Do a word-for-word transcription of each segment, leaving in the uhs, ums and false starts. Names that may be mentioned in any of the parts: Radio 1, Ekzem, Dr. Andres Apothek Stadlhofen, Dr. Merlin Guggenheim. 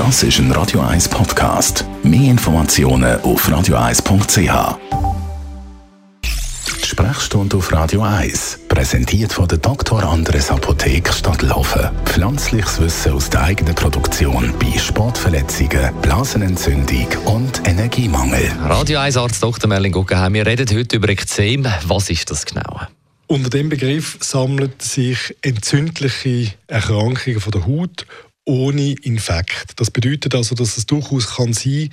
Das ist ein Radio eins Podcast. Mehr Informationen auf radio eins punkt c h. Sprechstunde auf Radio eins, präsentiert von der Doktor Andres Apothek Stadlhofen. Pflanzliches Wissen aus der eigenen Produktion bei Sportverletzungen, Blasenentzündung und Energiemangel. Radio eins Arzt Doktor Merlin Guggenheim. Wir reden heute über Ekzem. Was ist das genau? Unter dem Begriff sammelt sich entzündliche Erkrankungen von der Haut ohne Infekt. Das bedeutet also, dass es durchaus kann sein,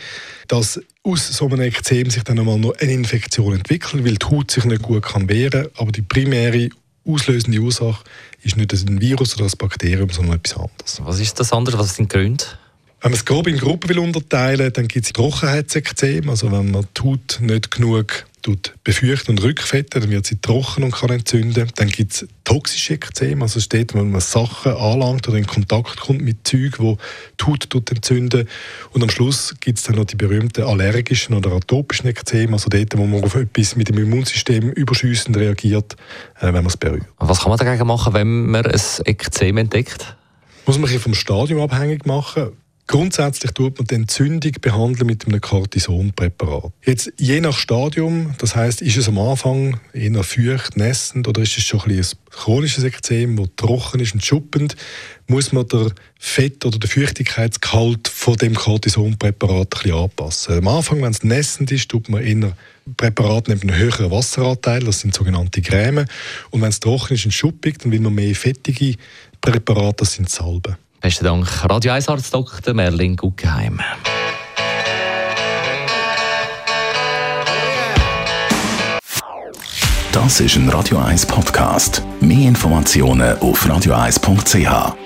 dass aus so einem Ekzem sich dann einmal noch eine Infektion entwickelt, weil die Haut sich nicht gut kann wehren kann. Aber die primäre auslösende Ursache ist nicht ein Virus oder ein Bakterium, sondern etwas anderes. Was ist das andere? Was sind die Gründe? Wenn man es grob in Gruppen will unterteilen will, dann gibt es Trockenheitsexzem. Also wenn man die Haut nicht genug befeuchtet und rückfettet, dann wird sie trocken und kann entzünden. Dann gibt es toxische Ekzem. Also steht, wenn man Sachen anlangt oder in Kontakt kommt mit Zeugen, die die Haut entzünden. Und am Schluss gibt es dann noch die berühmten allergischen oder atopischen Ekzem. Also dort, wo man auf etwas mit dem Immunsystem überschüssend reagiert, wenn man es berührt. Was kann man dagegen machen, wenn man ein Ekzem entdeckt? Muss man sich vom Stadium abhängig machen. Grundsätzlich tut man die Entzündung behandeln mit einem Cortisonpräparat. Jetzt je nach Stadium, das heisst, ist es am Anfang eher feucht, nässend oder ist es schon ein, ein chronisches Ekzem, das trocken ist und schuppend, muss man den Fett- oder den Feuchtigkeitsgehalt von dem Cortisonpräparat ein bisschen anpassen. Am Anfang, wenn es nässend ist, tut man eher Präparat nimmt einen höheren Wasseranteil, das sind sogenannte Creme. Und wenn es trocken ist und schuppig, dann will man mehr fettige Präparate, das sind Salben. Besten Dank, Radio eins Arzt Doktor Merlin Guggenheim. Das ist ein Radio eins Podcast. Mehr Informationen auf radio eins punkt c h.